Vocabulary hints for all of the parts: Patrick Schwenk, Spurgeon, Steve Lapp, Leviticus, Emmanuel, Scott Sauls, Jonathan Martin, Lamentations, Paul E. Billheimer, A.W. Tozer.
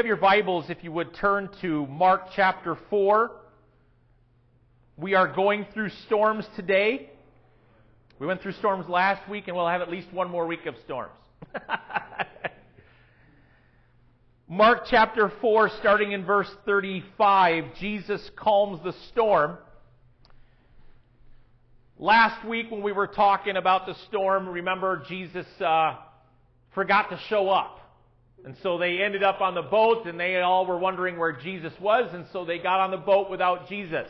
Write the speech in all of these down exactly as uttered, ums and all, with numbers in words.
Have your Bibles, if you would, turn to Mark chapter four. We are going through storms today. We went through storms last week, and we'll have at least one more week of storms. Mark chapter four, starting in verse thirty-five, Jesus calms the storm. Last week when we were talking about the storm, remember, Jesus uh, forgot to show up. And so they ended up on the boat, and they all were wondering where Jesus was, and so they got on the boat without Jesus.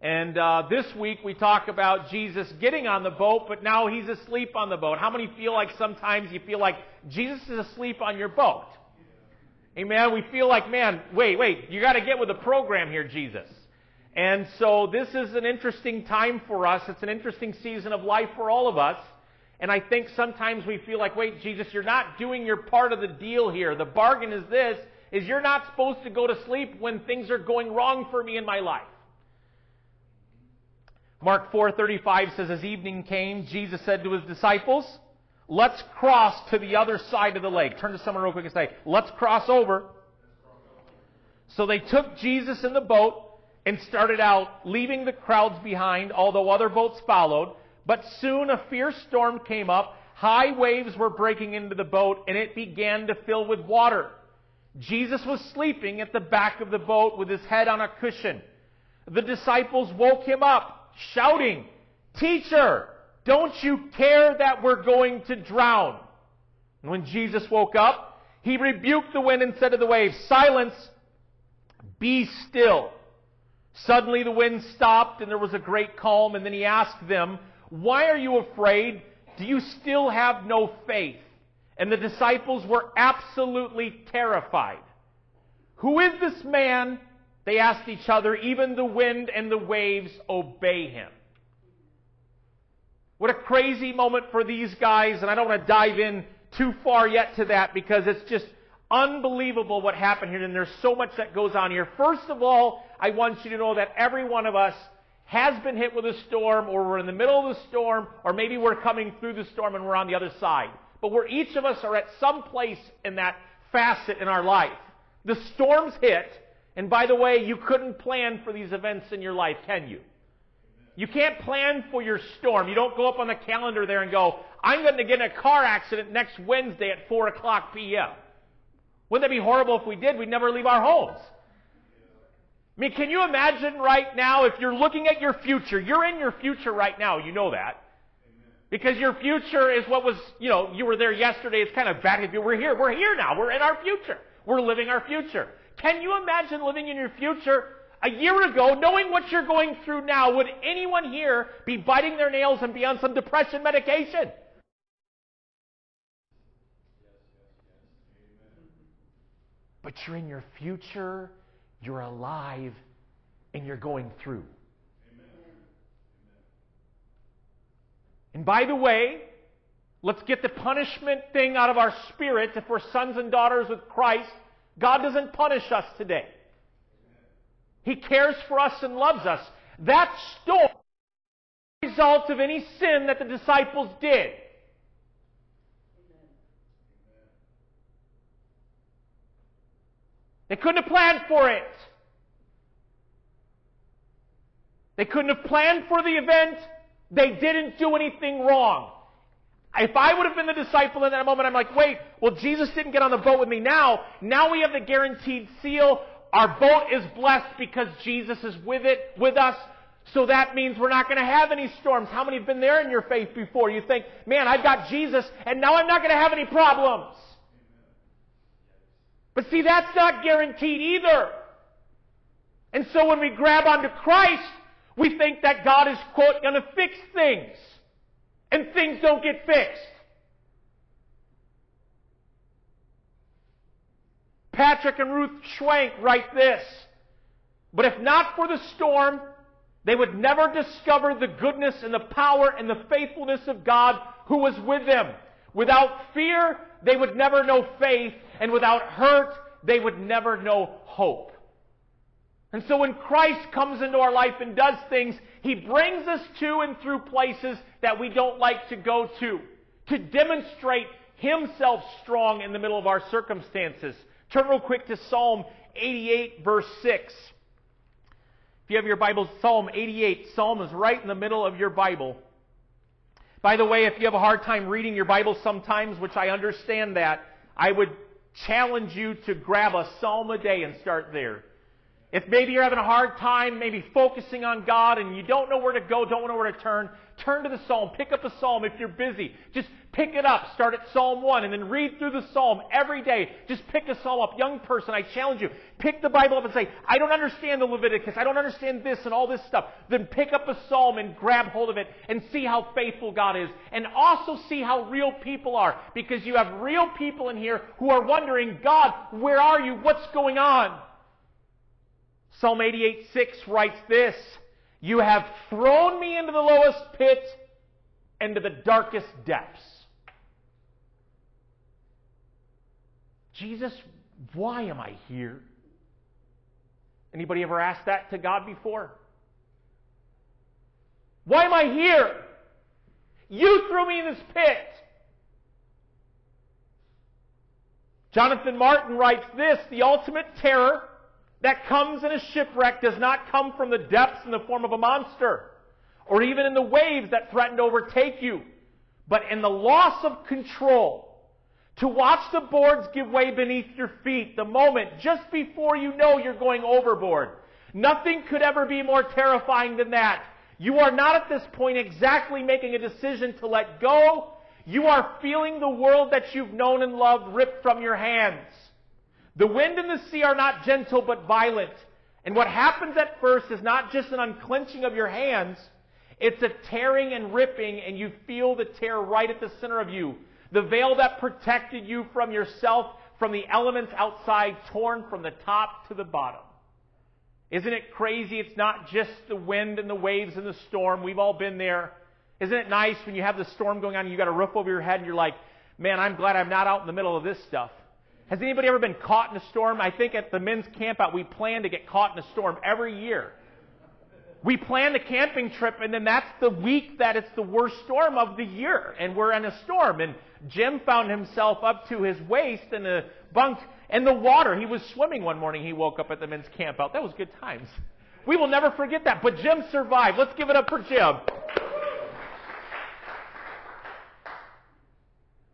And uh, this week we talk about Jesus getting on the boat, but now he's asleep on the boat. How many feel like sometimes you feel like Jesus is asleep on your boat? Amen? We feel like, man, wait, wait, you got to get with the program here, Jesus. And so this is an interesting time for us. It's an interesting season of life for all of us. And I think sometimes we feel like, wait, Jesus, you're not doing your part of the deal here. The bargain is this, is you're not supposed to go to sleep when things are going wrong for me in my life. Mark four thirty-five says, as evening came, Jesus said to his disciples, let's cross to the other side of the lake. Turn to someone real quick and say, let's cross over. So they took Jesus in the boat and started out, leaving the crowds behind, although other boats followed. But soon a fierce storm came up, high waves were breaking into the boat, and it began to fill with water. Jesus was sleeping at the back of the boat with his head on a cushion. The disciples woke him up, shouting, "Teacher, don't you care that we're going to drown?" And when Jesus woke up, he rebuked the wind and said to the waves, "Silence, be still." Suddenly the wind stopped, and there was a great calm, and then he asked them, "Why are you afraid? Do you still have no faith?" And the disciples were absolutely terrified. "Who is this man?" they asked each other. "Even the wind and the waves obey him." What a crazy moment for these guys, and I don't want to dive in too far yet to that because it's just unbelievable what happened here, and there's so much that goes on here. First of all, I want you to know that every one of us has been hit with a storm, or we're in the middle of the storm, or maybe we're coming through the storm and we're on the other side. But we're, each of us are at some place in that facet in our life. The storm's hit, and by the way, you couldn't plan for these events in your life, can you? You can't plan for your storm. You don't go up on the calendar there and go, "I'm going to get in a car accident next Wednesday at four o'clock p.m. Wouldn't that be horrible if we did? We'd never leave our homes. I mean, can you imagine right now if you're looking at your future? You're in your future right now. You know that. Because your future is what was, you know, you were there yesterday. It's kind of back. We're here. We're here now. We're in our future. We're living our future. Can you imagine living in your future a year ago, knowing what you're going through now? Would anyone here be biting their nails and be on some depression medication? But you're in your future. You're alive, and you're going through. Amen. And by the way, let's get the punishment thing out of our spirit. If we're sons and daughters with Christ, God doesn't punish us today. He cares for us and loves us. That storm is the result of any sin that the disciples did. They couldn't have planned for it. They couldn't have planned for the event. They didn't do anything wrong. If I would have been the disciple in that moment, I'm like, wait, well, Jesus didn't get on the boat with me now. Now we have the guaranteed seal. Our boat is blessed because Jesus is with it, with us. So that means we're not going to have any storms. How many have been there in your faith before? You think, man, I've got Jesus, and now I'm not going to have any problems. But see, that's not guaranteed either. And so when we grab onto Christ, we think that God is, quote, going to fix things. And things don't get fixed. Patrick and Ruth Schwenk write this, "But if not for the storm, they would never discover the goodness and the power and the faithfulness of God who was with them. Without fear, they would never know faith, and without hurt, they would never know hope." And so when Christ comes into our life and does things, He brings us to and through places that we don't like to go to, to demonstrate Himself strong in the middle of our circumstances, Turn real quick to Psalm eighty-eight, verse six. If you have your Bible, Psalm eighty-eight. Psalm is right in the middle of your Bible. By the way, if you have a hard time reading your Bible sometimes, which I understand that, I would challenge you to grab a psalm a day and start there. If maybe you're having a hard time, maybe focusing on God and you don't know where to go, don't know where to turn, turn to the psalm. Pick up a psalm if you're busy. Just pick it up. Start at Psalm one and then read through the psalm every day. Just pick a psalm up. Young person, I challenge you. Pick the Bible up and say, I don't understand the Leviticus. I don't understand this and all this stuff. Then pick up a psalm and grab hold of it and see how faithful God is. And also see how real people are. Because you have real people in here who are wondering, God, where are you? What's going on? Psalm eighty-eight six writes this, You have thrown me into the lowest pit and to the darkest depths. Jesus, why am I here? Anybody ever asked that to God before? Why am I here? You threw me in this pit. Jonathan Martin writes this, The ultimate terror that comes in a shipwreck does not come from the depths in the form of a monster, or even in the waves that threaten to overtake you, but in the loss of control. To watch the boards give way beneath your feet, the moment just before you know you're going overboard. Nothing could ever be more terrifying than that. You are not at this point exactly making a decision to let go. You are feeling the world that you've known and loved ripped from your hands. The wind and the sea are not gentle but violent. And what happens at first is not just an unclenching of your hands, it's a tearing and ripping, and you feel the tear right at the center of you. The veil that protected you from yourself, from the elements outside, torn from the top to the bottom. Isn't it crazy? It's not just the wind and the waves and the storm. We've all been there. Isn't it nice when you have the storm going on and you've got a roof over your head and you're like, man, I'm glad I'm not out in the middle of this stuff. Has anybody ever been caught in a storm? I think at the men's campout, we plan to get caught in a storm every year. We plan the camping trip, and then that's the week that it's the worst storm of the year, and we're in a storm. And Jim found himself up to his waist in a bunk in the water. He was swimming one morning. He woke up at the men's campout. That was good times. We will never forget that. But Jim survived. Let's give it up for Jim.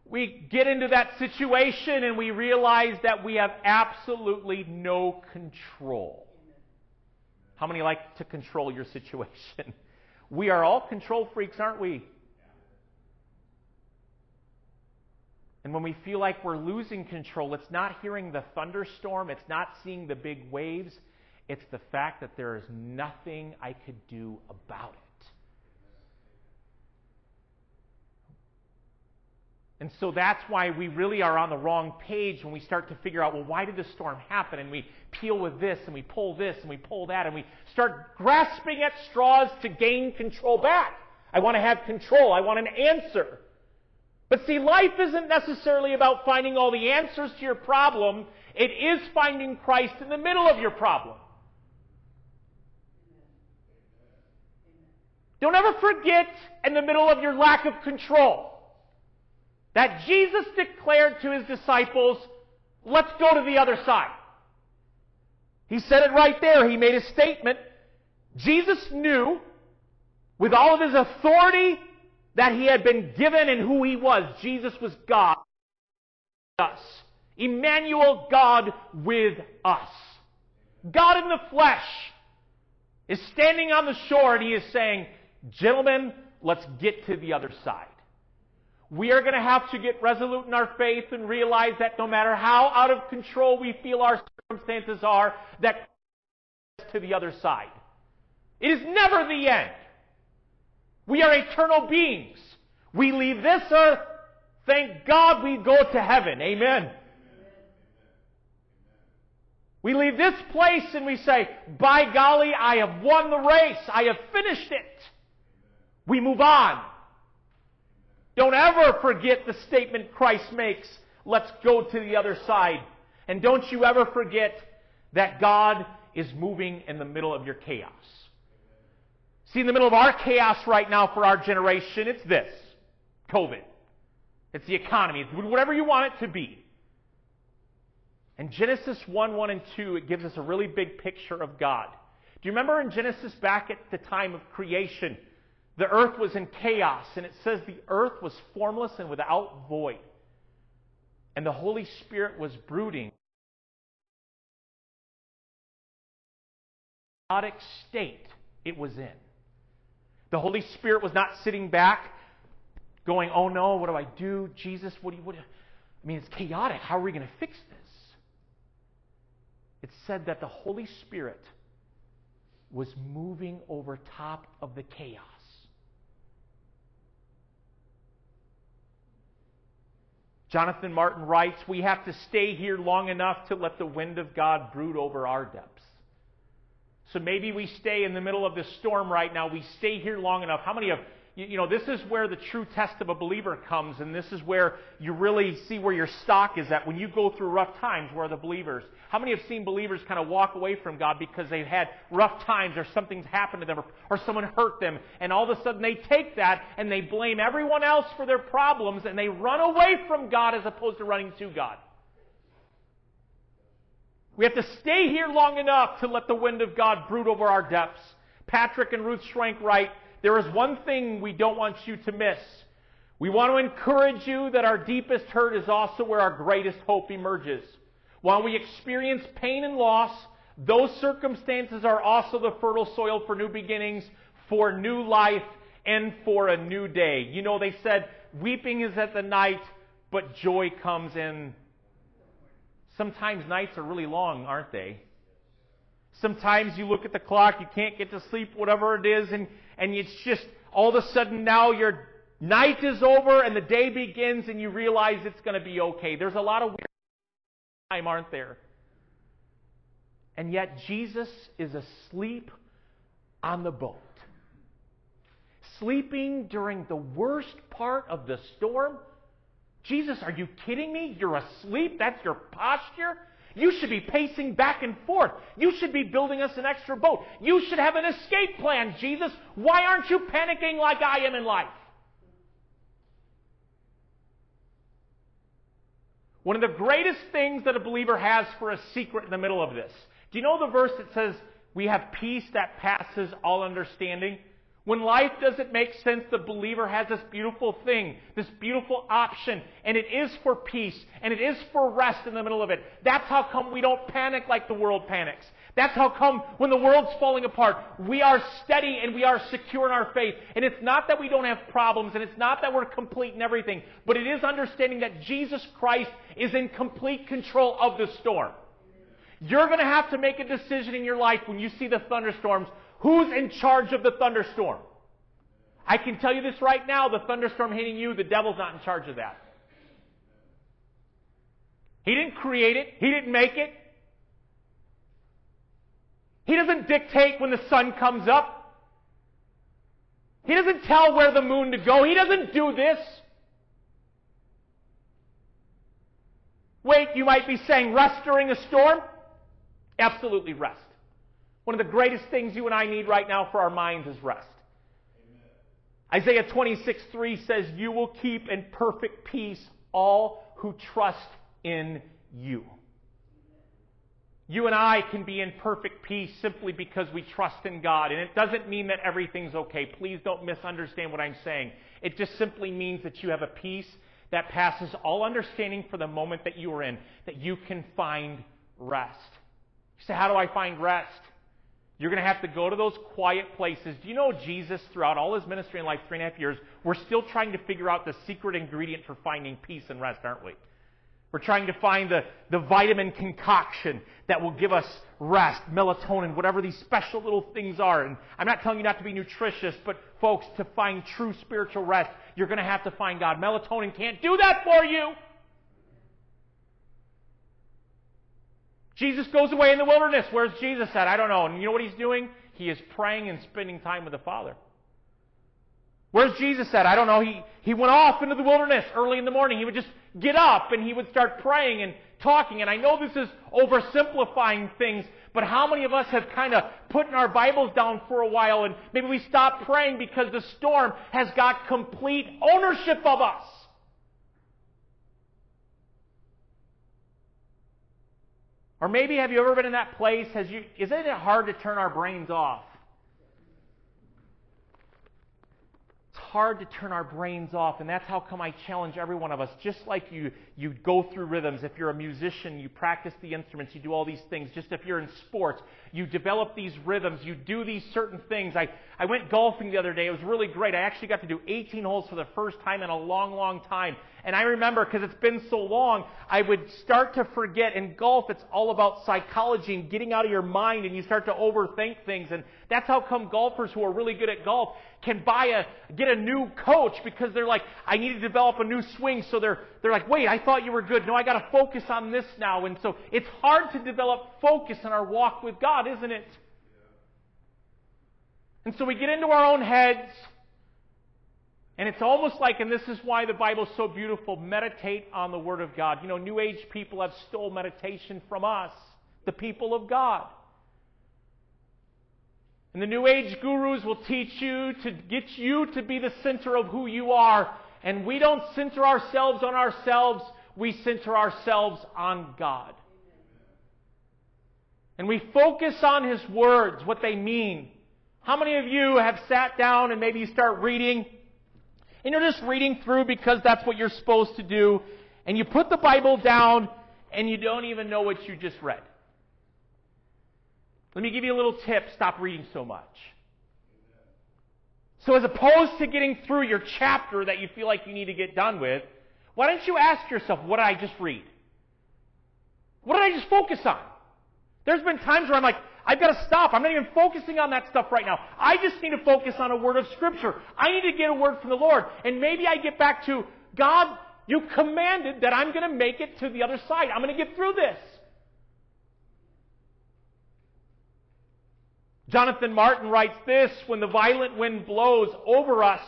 We get into that situation and we realize that we have absolutely no control. How many like to control your situation? We are all control freaks, aren't we? And when we feel like we're losing control, it's not hearing the thunderstorm, it's not seeing the big waves, it's the fact that there is nothing I could do about it. And so that's why we really are on the wrong page when we start to figure out, well, why did the storm happen? And we peel with this, and we pull this, and we pull that, and we start grasping at straws to gain control back. I want to have control. I want an answer. But see, life isn't necessarily about finding all the answers to your problem. It is finding Christ in the middle of your problem. Don't ever forget in the middle of your lack of control that Jesus declared to his disciples, let's go to the other side. He said it right there. He made a statement. Jesus knew with all of his authority that he had been given and who he was. Jesus was God with us. Emmanuel, God with us. God in the flesh is standing on the shore and he is saying, gentlemen, let's get to the other side. We are going to have to get resolute in our faith and realize that no matter how out of control we feel our circumstances are, that to the other side. It is never the end. We are eternal beings. We leave this earth. Thank God we go to heaven. Amen. We leave this place and we say, by golly, I have won the race. I have finished it. We move on. Don't ever forget the statement Christ makes, let's go to the other side. And don't you ever forget that God is moving in the middle of your chaos. See, in the middle of our chaos right now for our generation, it's this. COVID. It's the economy. It's whatever you want it to be. In Genesis one, one and two, it gives us a really big picture of God. Do you remember in Genesis, back at the time of creation, the earth was in chaos, and it says the earth was formless and without void, and the Holy Spirit was brooding. Chaotic state it was in. The Holy Spirit was not sitting back going, oh no, what do I do? Jesus, what do you... What do you? I mean, it's chaotic. How are we going to fix this? It said that the Holy Spirit was moving over top of the chaos. Jonathan Martin writes, "We have to stay here long enough to let the wind of God brood over our depths." So maybe we stay in the middle of this storm right now. We stay here long enough. How many of you, you know, this is where the true test of a believer comes, and this is where you really see where your stock is at. When you go through rough times, where are the believers? How many have seen believers kind of walk away from God because they've had rough times, or something's happened to them, or, or someone hurt them, and all of a sudden they take that and they blame everyone else for their problems, and they run away from God as opposed to running to God? We have to stay here long enough to let the wind of God brood over our depths. Patrick and Ruth Schwenk write, "There is one thing we don't want you to miss. We want to encourage you that our deepest hurt is also where our greatest hope emerges. While we experience pain and loss, those circumstances are also the fertile soil for new beginnings, for new life, and for a new day." You know, they said, weeping is at the night, but joy comes in. Sometimes nights are really long, aren't they? Sometimes you look at the clock, you can't get to sleep, whatever it is, and, and it's just all of a sudden now your night is over and the day begins and you realize it's going to be okay. There's a lot of weird time, aren't there? And yet Jesus is asleep on the boat. Sleeping during the worst part of the storm. Jesus, are you kidding me? You're asleep? That's your posture? You should be pacing back and forth. You should be building us an extra boat. You should have an escape plan, Jesus. Why aren't you panicking like I am in life? One of the greatest things that a believer has for a secret in the middle of this. Do you know the verse that says, we have peace that passes all understanding? When life doesn't make sense, the believer has this beautiful thing, this beautiful option, and it is for peace, and it is for rest in the middle of it. That's how come we don't panic like the world panics. That's how come when the world's falling apart, we are steady and we are secure in our faith. And it's not that we don't have problems, and it's not that we're complete in everything, but it is understanding that Jesus Christ is in complete control of the storm. You're going to have to make a decision in your life when you see the thunderstorms. Who's in charge of the thunderstorm? I can tell you this right now, the thunderstorm hitting you, the devil's not in charge of that. He didn't create it. He didn't make it. He doesn't dictate when the sun comes up. He doesn't tell where the moon to go. He doesn't do this. Wait, you might be saying, rest during a storm? Absolutely rest. One of the greatest things you and I need right now for our minds is rest. Amen. Isaiah twenty-six three says, "You will keep in perfect peace all who trust in you." You and I can be in perfect peace simply because we trust in God. And it doesn't mean that everything's okay. Please don't misunderstand what I'm saying. It just simply means that you have a peace that passes all understanding for the moment that you are in, that you can find rest. You say, how do I find rest? You're going to have to go to those quiet places. Do you know Jesus, throughout all his ministry in life, three and a half years, we're still trying to figure out the secret ingredient for finding peace and rest, aren't we? We're trying to find the, the vitamin concoction that will give us rest, melatonin, whatever these special little things are. And I'm not telling you not to be nutritious, but folks, to find true spiritual rest, you're going to have to find God. Melatonin can't do that for you. Jesus goes away in the wilderness. Where's Jesus at? I don't know. And you know what he's doing? He is praying and spending time with the Father. Where's Jesus at? I don't know. He, he went off into the wilderness early in the morning. He would just get up and he would start praying and talking. And I know this is oversimplifying things, but how many of us have kind of put our Bibles down for a while and maybe we stopped praying because the storm has got complete ownership of us? Or maybe have you ever been in that place? Has you, isn't it hard to turn our brains off? It's hard to turn our brains off, and that's how come I challenge every one of us. Just like you, you go through rhythms. If you're a musician, you practice the instruments, you do all these things. Just if you're in sports, you develop these rhythms, you do these certain things. I, I went golfing the other day. It was really great. I actually got to do eighteen holes for the first time in a long, long time. And I remember, because it's been so long, I would start to forget. In golf, it's all about psychology and getting out of your mind, and you start to overthink things. And that's how come golfers who are really good at golf can buy a get a new coach, because they're like, I need to develop a new swing. So they're they're like, wait, I thought you were good. No, I got to focus on this now. And so it's hard to develop focus in our walk with God, isn't it? And so we get into our own heads. And it's almost like, and this is why the Bible's so beautiful, meditate on the Word of God. You know, New Age people have stole meditation from us, the people of God. And the New Age gurus will teach you to get you to be the center of who you are. And we don't center ourselves on ourselves, we center ourselves on God. And we focus on His words, what they mean. How many of you have sat down and maybe you start reading? And you're just reading through because that's what you're supposed to do. And you put the Bible down and you don't even know what you just read. Let me give you a little tip. Stop reading so much. So as opposed to getting through your chapter that you feel like you need to get done with, why don't you ask yourself, what did I just read? What did I just focus on? There's been times where I'm like, I've got to stop. I'm not even focusing on that stuff right now. I just need to focus on a word of Scripture. I need to get a word from the Lord. And maybe I get back to, God, you commanded that I'm going to make it to the other side. I'm going to get through this. Jonathan Martin writes this, when the violent wind blows over us,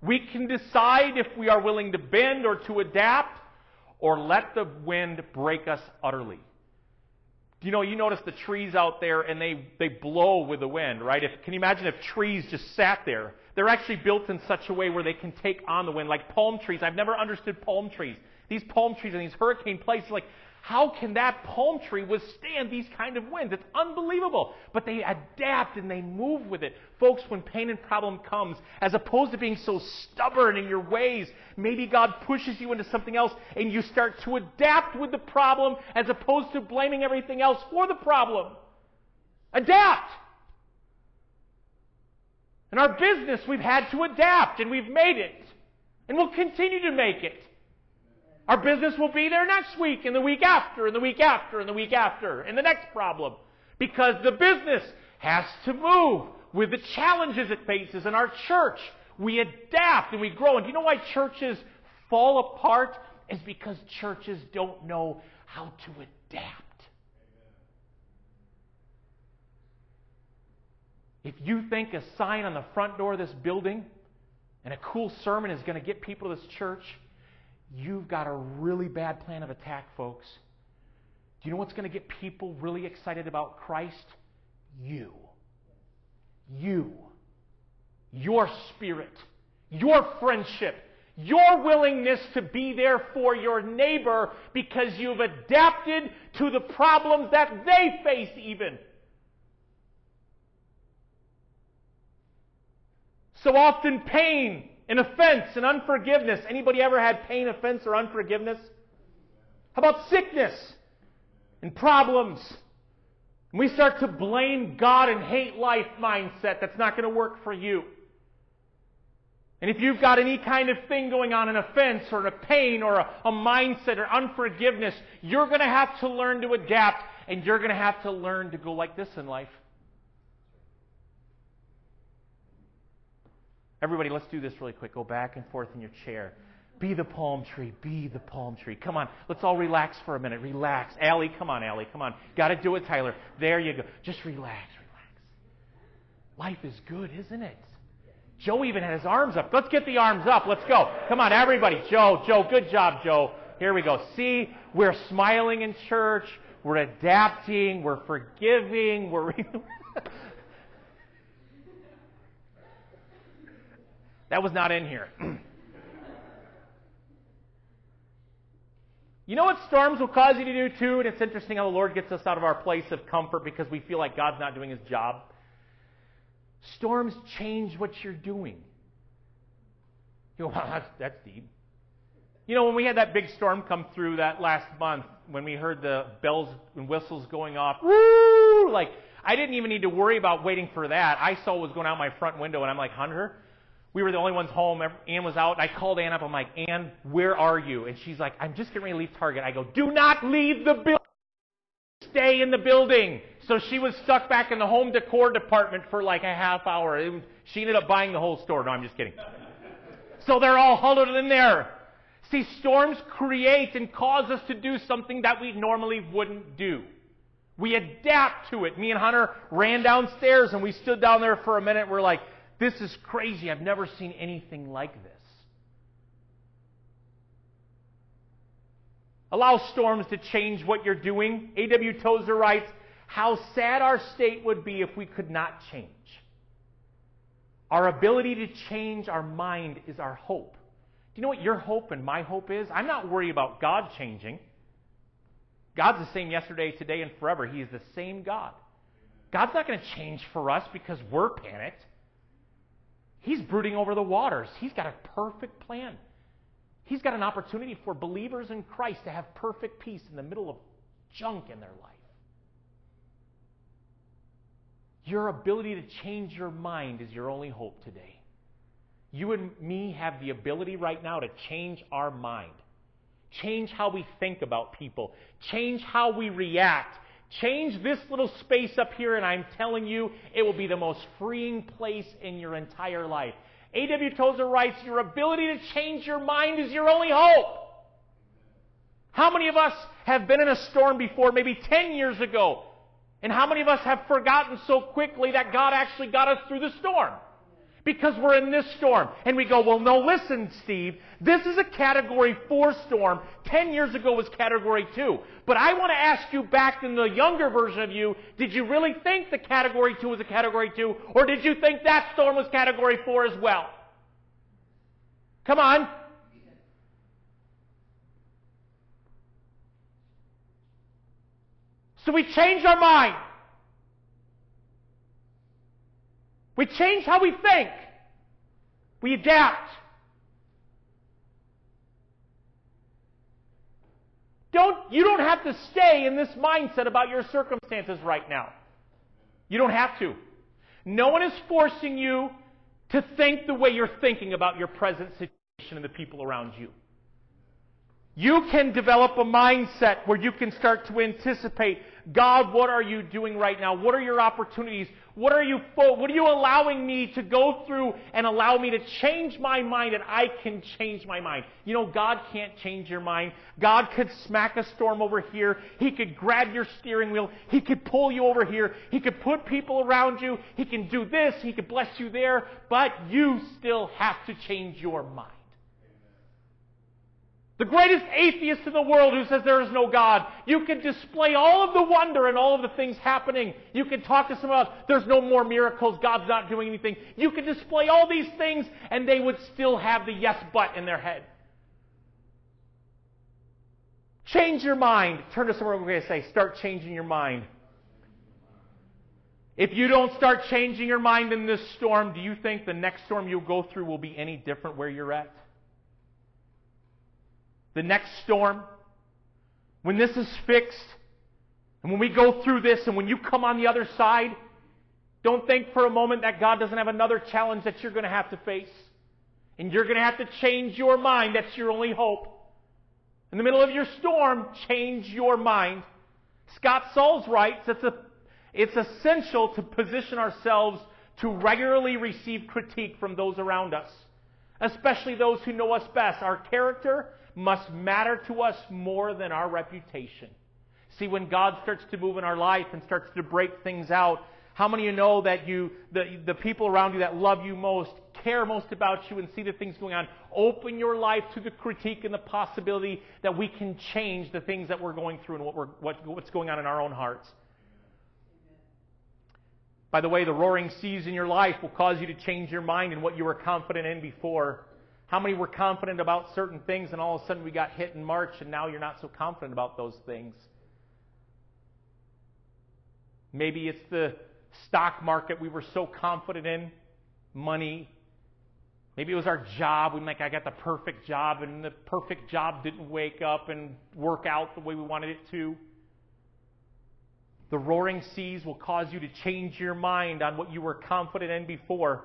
we can decide if we are willing to bend or to adapt or let the wind break us utterly. You know, you notice the trees out there, and they, they blow with the wind, right? If, can you imagine if trees just sat there? They're actually built in such a way where they can take on the wind, like palm trees. I've never understood palm trees. These palm trees and these hurricane places, like, how can that palm tree withstand these kind of winds? It's unbelievable. But they adapt and they move with it. Folks, when pain and problem comes, as opposed to being so stubborn in your ways, maybe God pushes you into something else and you start to adapt with the problem as opposed to blaming everything else for the problem. Adapt! In our business, we've had to adapt, and we've made it. And we'll continue to make it. Our business will be there next week, and the week after, and the week after, and the week after, and the next problem. Because the business has to move with the challenges it faces. In our church, we adapt and we grow. And do you know why churches fall apart? It's because churches don't know how to adapt. If you think a sign on the front door of this building and a cool sermon is going to get people to this church, you've got a really bad plan of attack, folks. Do you know what's going to get people really excited about Christ? You. You. Your spirit. Your friendship. Your willingness to be there for your neighbor because you've adapted to the problems that they face even. So often pain and offense and unforgiveness. Anybody ever had pain, offense, or unforgiveness? How about sickness and problems? And we start to blame God and hate life mindset. That's not going to work for you. And if you've got any kind of thing going on, an offense or a pain or a, a mindset or unforgiveness, you're going to have to learn to adapt, and you're going to have to learn to go like this in life. Everybody, let's do this really quick. Go back and forth in your chair. Be the palm tree. Be the palm tree. Come on. Let's all relax for a minute. Relax. Allie, come on, Allie. Come on. Got to do it, Tyler. There you go. Just relax. Relax. Life is good, isn't it? Joe even had his arms up. Let's get the arms up. Let's go. Come on, everybody. Joe, Joe. Good job, Joe. Here we go. See, we're smiling in church. We're adapting. We're forgiving. We're... That was not in here. You know what storms will cause you to do too? And it's interesting how the Lord gets us out of our place of comfort because we feel like God's not doing his job. Storms change what you're doing. You go, wow, that's, that's deep. You know, when we had that big storm come through that last month, when we heard the bells and whistles going off, woo! Like, I didn't even need to worry about waiting for that. I saw what was going out my front window, and I'm like, Hunter, we were the only ones home. Ann was out. I called Ann up. I'm like, Ann, where are you? And she's like, I'm just getting ready to leave Target. I go, do not leave the building. Stay in the building. So she was stuck back in the home decor department for like a half hour. It was, she ended up buying the whole store. No, I'm just kidding. So they're all huddled in there. See, storms create and cause us to do something that we normally wouldn't do. We adapt to it. Me and Hunter ran downstairs and we stood down there for a minute. We're like, this is crazy. I've never seen anything like this. Allow storms to change what you're doing. A W Tozer writes, how sad our state would be if we could not change. Our ability to change our mind is our hope. Do you know what your hope and my hope is? I'm not worried about God changing. God's the same yesterday, today, and forever. He is the same God. God's not going to change for us because we're panicked. He's brooding over the waters. He's got a perfect plan. He's got an opportunity for believers in Christ to have perfect peace in the middle of junk in their life. Your ability to change your mind is your only hope today. You and me have the ability right now to change our mind. Change how we think about people. Change how we react. Change this little space up here, and I'm telling you, it will be the most freeing place in your entire life. A W. Tozer writes, your ability to change your mind is your only hope. How many of us have been in a storm before, maybe ten years ago? And how many of us have forgotten so quickly that God actually got us through the storm? Because we're in this storm. And we go, well, no, listen, Steve, this is a Category four storm. Ten years ago was Category two. But I want to ask you back in the younger version of you, did you really think the Category two was a Category two? Or did you think that storm was Category four as well? Come on. So we changed our mind. We change how we think. We adapt. Don't, you don't have to stay in this mindset about your circumstances right now. You don't have to. No one is forcing you to think the way you're thinking about your present situation and the people around you. You can develop a mindset where you can start to anticipate, God, what are you doing right now? What are your opportunities? What are you what are you allowing me to go through and allow me to change my mind, and I can change my mind? You know, God can't change your mind. God could smack a storm over here. He could grab your steering wheel. He could pull you over here. He could put people around you. He can do this. He could bless you there. But you still have to change your mind. The greatest atheist in the world who says there is no God. You can display all of the wonder and all of the things happening. You can talk to someone else. There's no more miracles. God's not doing anything. You can display all these things and they would still have the yes but in their head. Change your mind. Turn to someone we're going to say, start changing your mind. If you don't start changing your mind in this storm, do you think the next storm you'll go through will be any different where you're at? The next storm, when this is fixed, and when we go through this, and when you come on the other side, don't think for a moment that God doesn't have another challenge that you're going to have to face. And you're going to have to change your mind. That's your only hope. In the middle of your storm, change your mind. Scott Sauls writes, it's, a, it's essential to position ourselves to regularly receive critique from those around us, especially those who know us best. Our character must matter to us more than our reputation. See, when God starts to move in our life and starts to break things out, how many of you know that you, the, the people around you that love you most, care most about you and see the things going on, open your life to the critique and the possibility that we can change the things that we're going through and what we're, what, what's going on in our own hearts. By the way, the roaring seas in your life will cause you to change your mind in what you were confident in before. How many were confident about certain things and all of a sudden we got hit in March and now you're not so confident about those things? Maybe it's the stock market we were so confident in, money. Maybe it was our job. We like, I got the perfect job, and the perfect job didn't wake up and work out the way we wanted it to. The roaring seas will cause you to change your mind on what you were confident in before.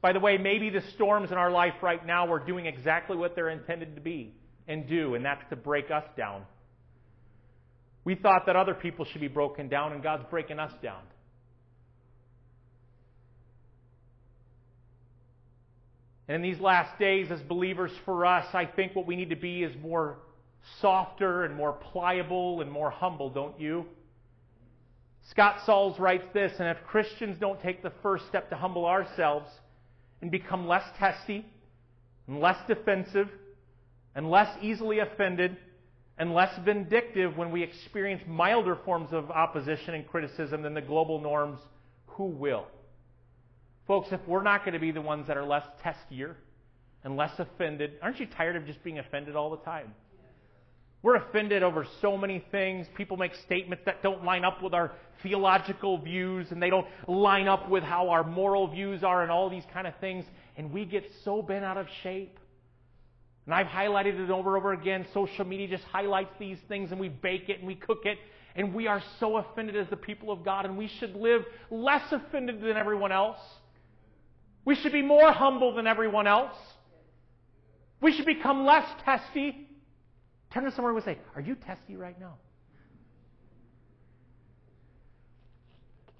By the way, maybe the storms in our life right now are doing exactly what they're intended to be and do, and that's to break us down. We thought that other people should be broken down, and God's breaking us down. And in these last days, as believers for us, I think what we need to be is more softer and more pliable and more humble, don't you? Scott Sauls writes this, and if Christians don't take the first step to humble ourselves and become less testy and less defensive and less easily offended and less vindictive when we experience milder forms of opposition and criticism than the global norms, who will? Folks, if we're not going to be the ones that are less testier and less offended, aren't you tired of just being offended all the time? We're offended over so many things. People make statements that don't line up with our theological views, and they don't line up with how our moral views are and all these kind of things, and we get so bent out of shape. And I've highlighted it over and over again. Social media just highlights these things, and we bake it and we cook it, and we are so offended as the people of God, and we should live less offended than everyone else. We should be more humble than everyone else. We should become less testy. Turn to someone and say, are you testy right now?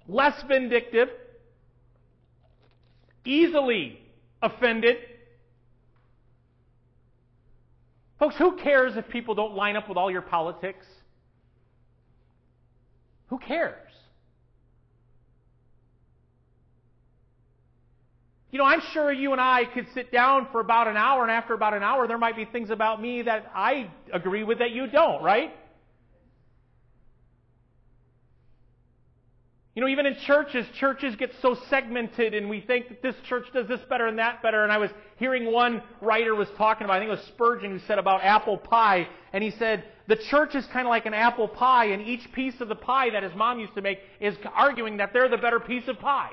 Less vindictive. Easily offended. Folks, who cares if people don't line up with all your politics? Who cares? You know, I'm sure you and I could sit down for about an hour, and after about an hour, there might be things about me that I agree with that you don't, right? You know, even in churches, churches get so segmented, and we think that this church does this better and that better. And I was hearing one writer was talking about, I think it was Spurgeon, who said about apple pie, and he said, the church is kind of like an apple pie, and each piece of the pie that his mom used to make is arguing that they're the better piece of pie.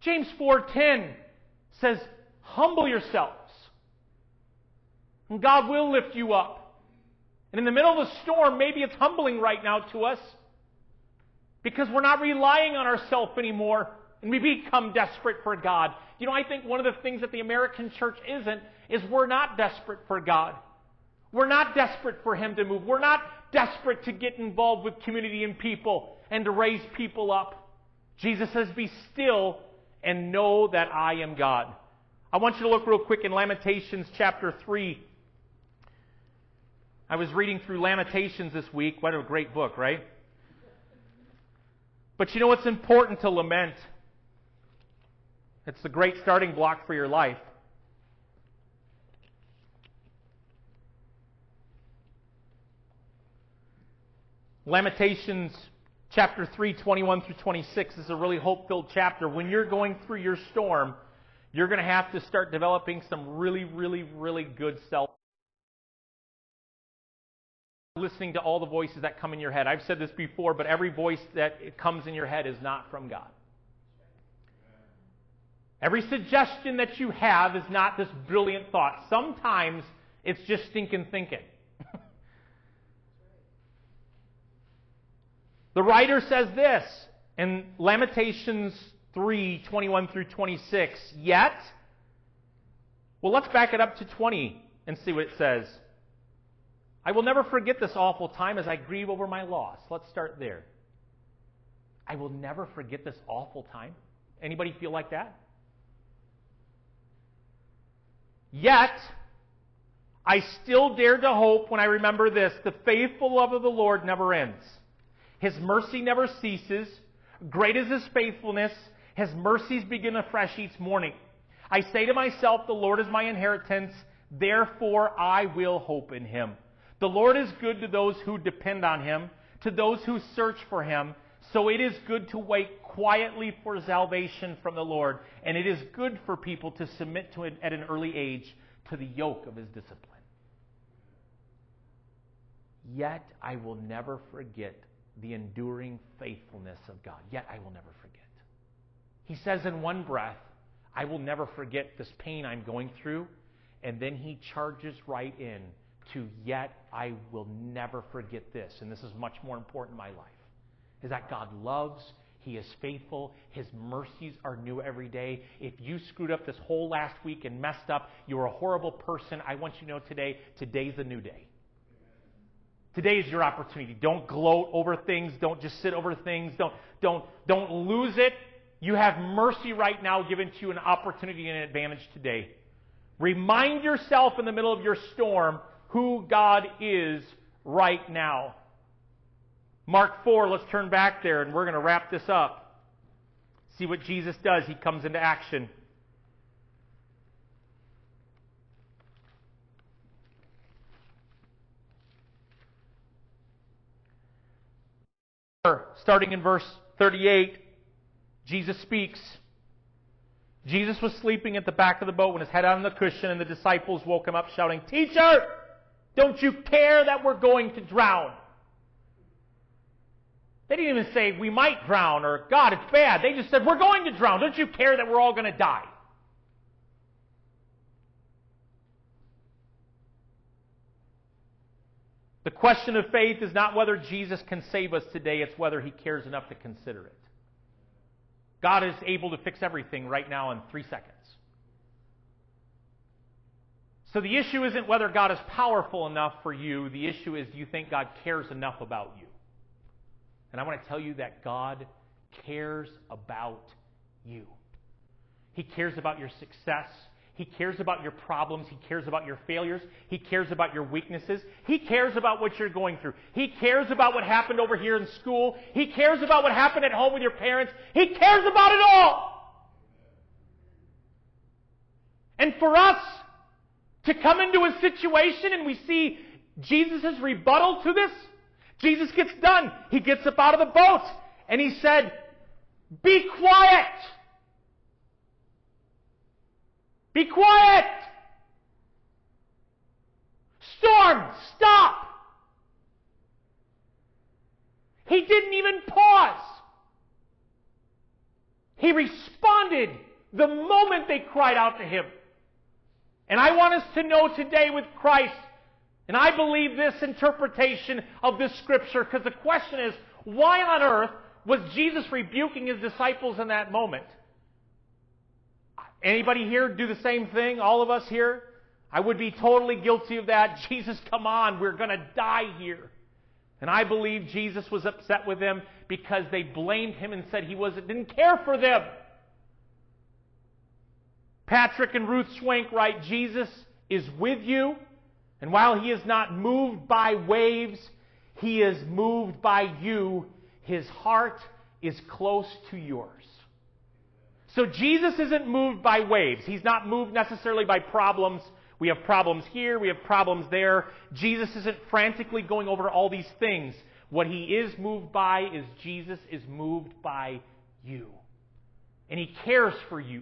James four ten says, humble yourselves, and God will lift you up. And in the middle of the storm, maybe it's humbling right now to us because we're not relying on ourselves anymore, and we become desperate for God. You know, I think one of the things that the American church isn't is we're not desperate for God. We're not desperate for Him to move. We're not desperate to get involved with community and people and to raise people up. Jesus says, be still and know that I am God. I want you to look real quick in Lamentations chapter three. I was reading through Lamentations this week. What a great book, right? But you know it's important to lament. It's the great starting block for your life. Lamentations Chapter three, twenty-one through twenty-six is a really hope-filled chapter. When you're going through your storm, you're going to have to start developing some really, really, really good self. Listening to all the voices that come in your head. I've said this before, but every voice that comes in your head is not from God. Every suggestion that you have is not this brilliant thought. Sometimes it's just stinking thinking. The writer says this in Lamentations three, twenty-one through twenty-six, yet, well, let's back it up to twenty and see what it says. I will never forget this awful time as I grieve over my loss. Let's start there. I will never forget this awful time. Anybody feel like that? Yet, I still dare to hope when I remember this, the faithful love of the Lord never ends. His mercy never ceases. Great is His faithfulness. His mercies begin afresh each morning. I say to myself, the Lord is my inheritance. Therefore, I will hope in Him. The Lord is good to those who depend on Him, to those who search for Him. So it is good to wait quietly for salvation from the Lord, and it is good for people to submit to it at an early age to the yoke of his discipline. Yet I will never forget the enduring faithfulness of God. Yet I will never forget. He says in one breath, I will never forget this pain I'm going through. And then he charges right in to, yet I will never forget this. And this is much more important in my life, is that God loves, he is faithful, his mercies are new every day. If you screwed up this whole last week and messed up, you're a horrible person. I want you to know today, today's a new day. Today is your opportunity. Don't gloat over things. Don't just sit over things. Don't, don't, don't lose it. You have mercy right now given to you, an opportunity and an advantage today. Remind yourself in the middle of your storm who God is right now. Mark four, let's turn back there and we're going to wrap this up. See what Jesus does. He comes into action. Starting in verse thirty-eight, Jesus speaks. Jesus was sleeping at the back of the boat when his head on the cushion, and the disciples woke him up shouting, "Teacher, don't you care that we're going to drown?" They didn't even say, "We might drown," or "God, it's bad." They just said, "We're going to drown. Don't you care that we're all going to die?" The question of faith is not whether Jesus can save us today, it's whether he cares enough to consider it. God is able to fix everything right now in three seconds. So the issue isn't whether God is powerful enough for you. The issue is, do you think God cares enough about you? And I want to tell you that God cares about you. He cares about your success. He cares about your problems. He cares about your failures. He cares about your weaknesses. He cares about what you're going through. He cares about what happened over here in school. He cares about what happened at home with your parents. He cares about it all. And for us to come into a situation and we see Jesus' rebuttal to this, Jesus gets done. He gets up out of the boat and he said, "Be quiet. Be quiet! Storm, stop!" He didn't even pause. He responded the moment they cried out to him. And I want us to know today with Christ, and I believe this interpretation of this scripture, because the question is, why on earth was Jesus rebuking his disciples in that moment? Anybody here do the same thing? All of us here? I would be totally guilty of that. Jesus, come on, we're going to die here. And I believe Jesus was upset with them because they blamed him and said he wasn't didn't care for them. Patrick and Ruth Schwenk write, Jesus is with you, and while he is not moved by waves, he is moved by you. His heart is close to yours. So Jesus isn't moved by waves. He's not moved necessarily by problems. We have problems here. We have problems there. Jesus isn't frantically going over all these things. What he is moved by is Jesus is moved by you. And he cares for you.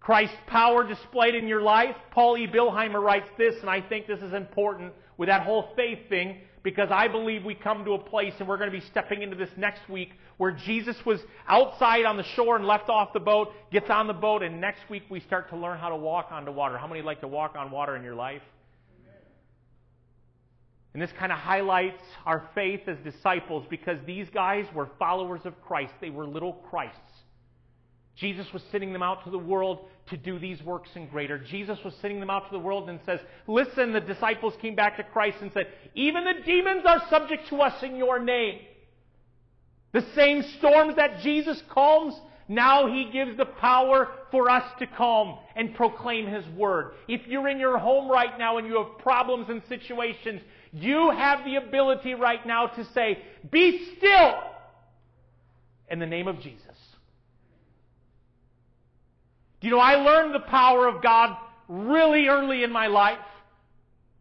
Christ's power displayed in your life. Paul E. Billheimer writes this, and I think this is important with that whole faith thing, because I believe we come to a place, and we're going to be stepping into this next week, where Jesus was outside on the shore and left off the boat, gets on the boat, and next week we start to learn how to walk on the water. How many like to walk on water in your life? And this kind of highlights our faith as disciples, because these guys were followers of Christ. They were little Christs. Jesus was sending them out to the world to do these works in greater. Jesus was sending them out to the world and says, listen, the disciples came back to Christ and said, even the demons are subject to us in your name. The same storms that Jesus calms, now he gives the power for us to calm and proclaim his word. If you're in your home right now and you have problems and situations, you have the ability right now to say, be still in the name of Jesus. You know, I learned the power of God really early in my life.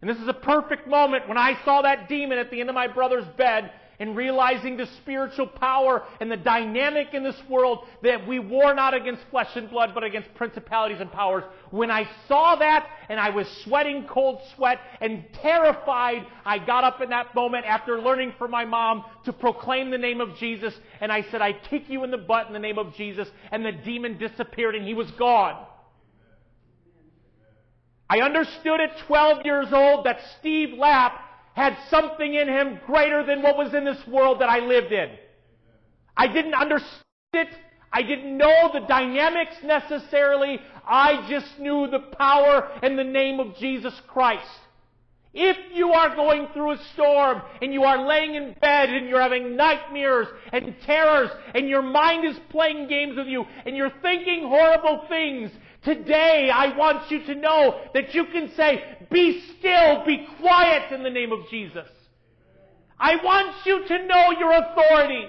And this is a perfect moment when I saw that demon at the end of my brother's bed and realizing the spiritual power and the dynamic in this world that we war not against flesh and blood, but against principalities and powers. When I saw that and I was sweating cold sweat and terrified, I got up in that moment after learning from my mom to proclaim the name of Jesus. And I said, I kick you in the butt in the name of Jesus. And the demon disappeared and he was gone. I understood at twelve years old that Steve Lapp had something in him greater than what was in this world that I lived in. I didn't understand it. I didn't know the dynamics necessarily. I just knew the power and the name of Jesus Christ. If you are going through a storm and you are laying in bed and you're having nightmares and terrors and your mind is playing games with you and you're thinking horrible things, today, I want you to know that you can say, be still, be quiet in the name of Jesus. I want you to know your authority.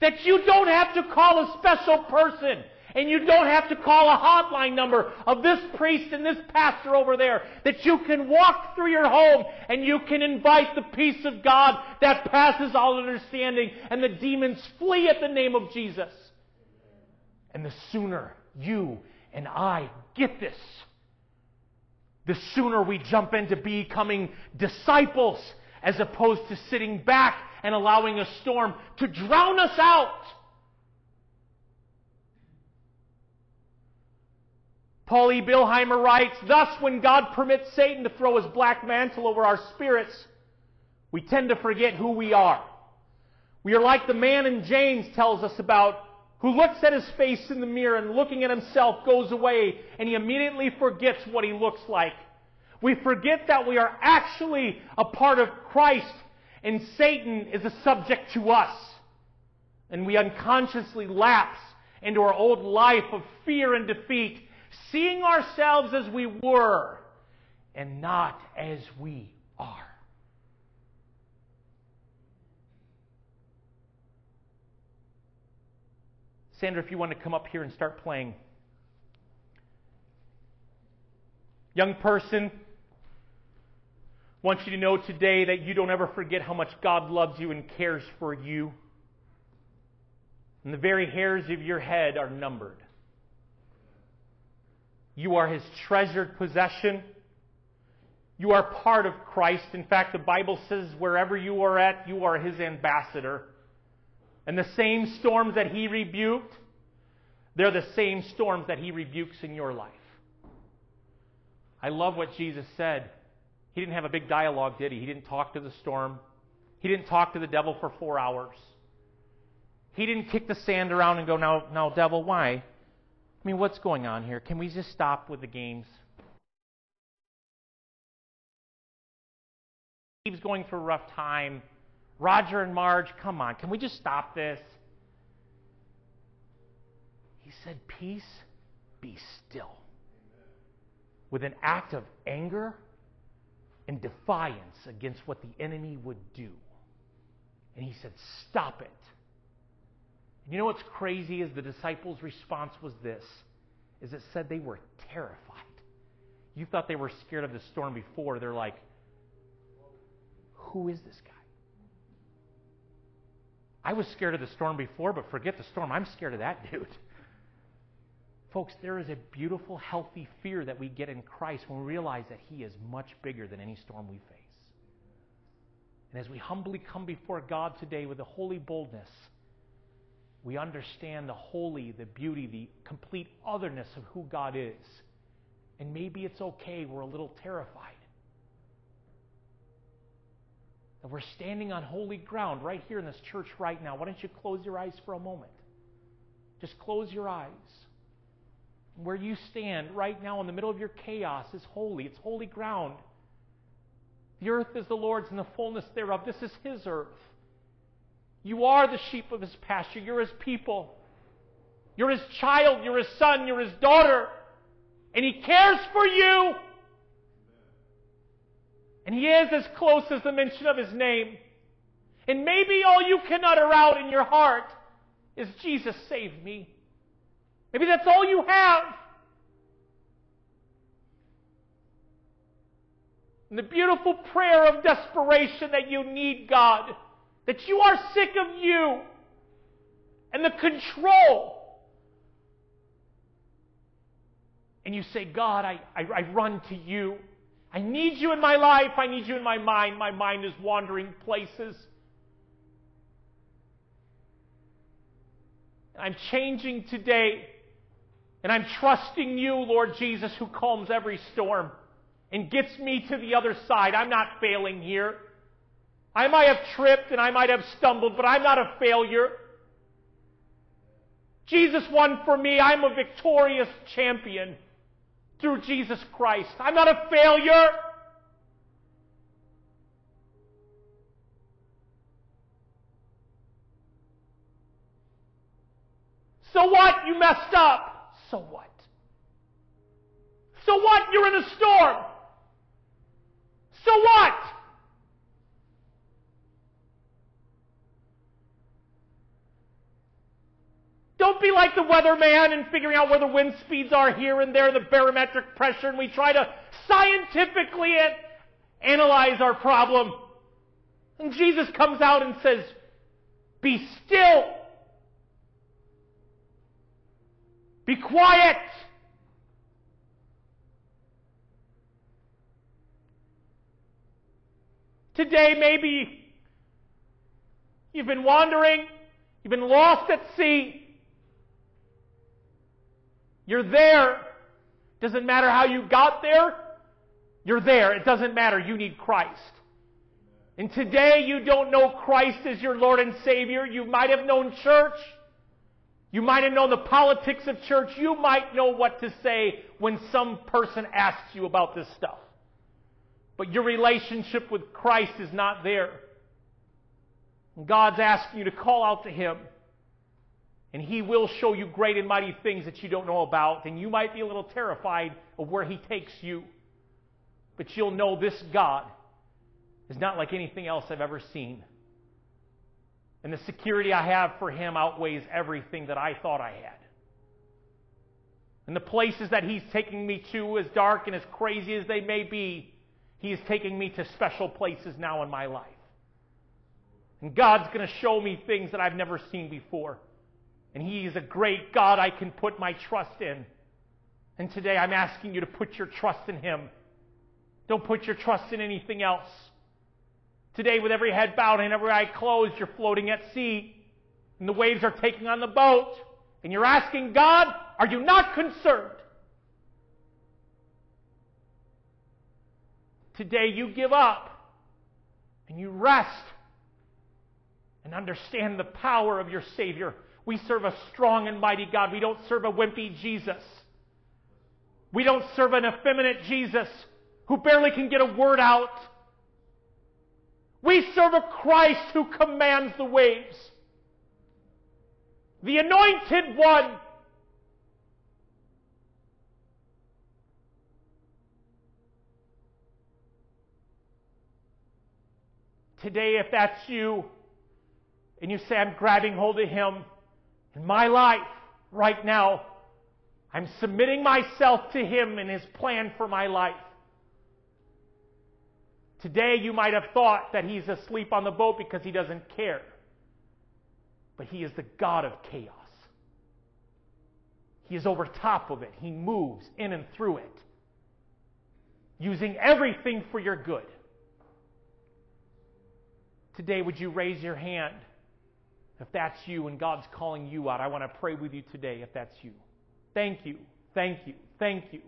That you don't have to call a special person. And you don't have to call a hotline number of this priest and this pastor over there. That you can walk through your home and you can invite the peace of God that passes all understanding. And the demons flee at the name of Jesus. And the sooner you and I get this, the sooner we jump into becoming disciples as opposed to sitting back and allowing a storm to drown us out. Paul E. Billheimer writes, thus when God permits Satan to throw his black mantle over our spirits, we tend to forget who we are. We are like the man in James tells us about, who looks at his face in the mirror and looking at himself goes away and he immediately forgets what he looks like. We forget that we are actually a part of Christ and Satan is a subject to us. And we unconsciously lapse into our old life of fear and defeat, seeing ourselves as we were and not as we are. Sandra, if you want to come up here and start playing. Young person, I want you to know today that you don't ever forget how much God loves you and cares for you. And the very hairs of your head are numbered. You are His treasured possession. You are part of Christ. In fact, the Bible says wherever you are at, you are His ambassador. And the same storms that He rebuked, they're the same storms that He rebukes in your life. I love what Jesus said. He didn't have a big dialogue, did He? He didn't talk to the storm. He didn't talk to the devil for four hours. He didn't kick the sand around and go, now, now, devil, why? I mean, what's going on here? Can we just stop with the games? He's going through a rough time. Roger and Marge, come on, can we just stop this? He said, peace, be still. With an act of anger and defiance against what the enemy would do. And he said, stop it. And you know what's crazy is the disciples' response was this, is it said they were terrified. You thought they were scared of the storm before. They're like, who is this guy? I was scared of the storm before, but forget the storm. I'm scared of that dude. Folks, there is a beautiful, healthy fear that we get in Christ when we realize that He is much bigger than any storm we face. And as we humbly come before God today with a holy boldness, we understand the holy, the beauty, the complete otherness of who God is. And maybe it's okay we're a little terrified. That we're standing on holy ground right here in this church right now. Why don't you close your eyes for a moment? Just close your eyes. Where you stand right now in the middle of your chaos is holy. It's holy ground. The earth is the Lord's and the fullness thereof. This is His earth. You are the sheep of His pasture. You're His people. You're His child. You're His son. You're His daughter. And He cares for you. And He is as close as the mention of His name. And maybe all you can utter out in your heart is, Jesus, save me. Maybe that's all you have. And the beautiful prayer of desperation that you need God, that you are sick of you, and the control. And you say, God, I, I, I run to you. I need you in my life. I need you in my mind. My mind is wandering places. I'm changing today, and I'm trusting you, Lord Jesus, who calms every storm and gets me to the other side. I'm not failing here. I might have tripped and I might have stumbled, but I'm not a failure. Jesus won for me. I'm a victorious champion through Jesus Christ. I'm not a failure. So what? You messed up. So what? So what? You're in a storm. So what? Don't be like the weatherman and figuring out where the wind speeds are here and there, the barometric pressure, and we try to scientifically analyze our problem. And Jesus comes out and says, be still. Be quiet. Today, maybe you've been wandering, you've been lost at sea. You're there. Doesn't matter how you got there. You're there. It doesn't matter. You need Christ. And today you don't know Christ as your Lord and Savior. You might have known church. You might have known the politics of church. You might know what to say when some person asks you about this stuff. But your relationship with Christ is not there. And God's asking you to call out to Him. And He will show you great and mighty things that you don't know about. And you might be a little terrified of where He takes you. But you'll know this God is not like anything else I've ever seen. And the security I have for Him outweighs everything that I thought I had. And the places that He's taking me to, as dark and as crazy as they may be, He is taking me to special places now in my life. And God's going to show me things that I've never seen before. And He is a great God I can put my trust in. And today I'm asking you to put your trust in Him. Don't put your trust in anything else. Today, with every head bowed and every eye closed, you're floating at sea, and the waves are taking on the boat, and you're asking God, are you not concerned? Today, you give up, and you rest, and understand the power of your Savior. We serve a strong and mighty God. We don't serve a wimpy Jesus. We don't serve an effeminate Jesus who barely can get a word out. We serve a Christ who commands the waves. The Anointed One. Today, if that's you, and you say, I'm grabbing hold of Him in my life right now, I'm submitting myself to Him and His plan for my life. Today you might have thought that He's asleep on the boat because He doesn't care. But He is the God of chaos. He is over top of it. He moves in and through it, using everything for your good. Today, would you raise your hand if that's you and God's calling you out? I want to pray with you today if that's you. Thank you. Thank you. Thank you.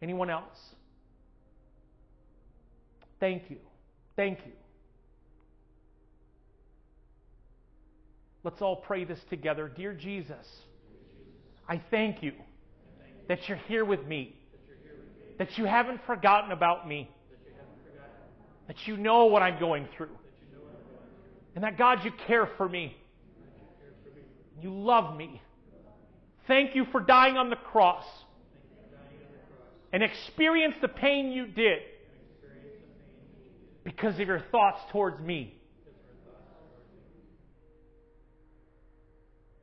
Anyone else? Thank you. Thank you. Let's all pray this together. Dear Jesus, I thank you that you're here with me, that you haven't forgotten about me, that you know what I'm going through, and that, God, you care for me. You love me. Thank you for dying on the cross and experience the pain you did because of your thoughts towards me.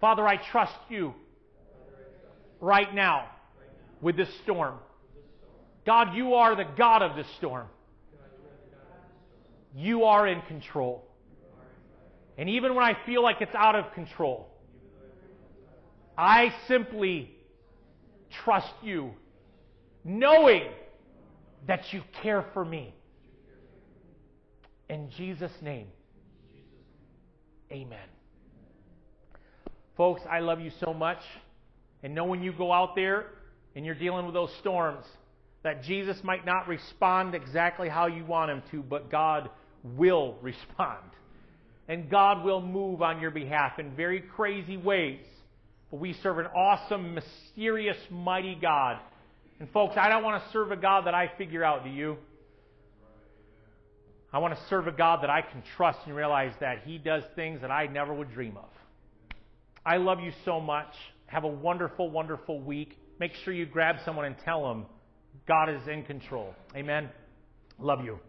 Father, I trust you right now with this storm. God, You are the God of this storm. You are in control. And even when I feel like it's out of control, I simply trust You, knowing that You care for me. In Jesus' name, amen. Folks, I love you so much. And know when you go out there and you're dealing with those storms, that Jesus might not respond exactly how you want Him to, but God will respond. And God will move on your behalf in very crazy ways. But we serve an awesome, mysterious, mighty God. And folks, I don't want to serve a God that I figure out, do you? I want to serve a God that I can trust and realize that He does things that I never would dream of. I love you so much. Have a wonderful, wonderful week. Make sure you grab someone and tell them God is in control. Amen? Love you.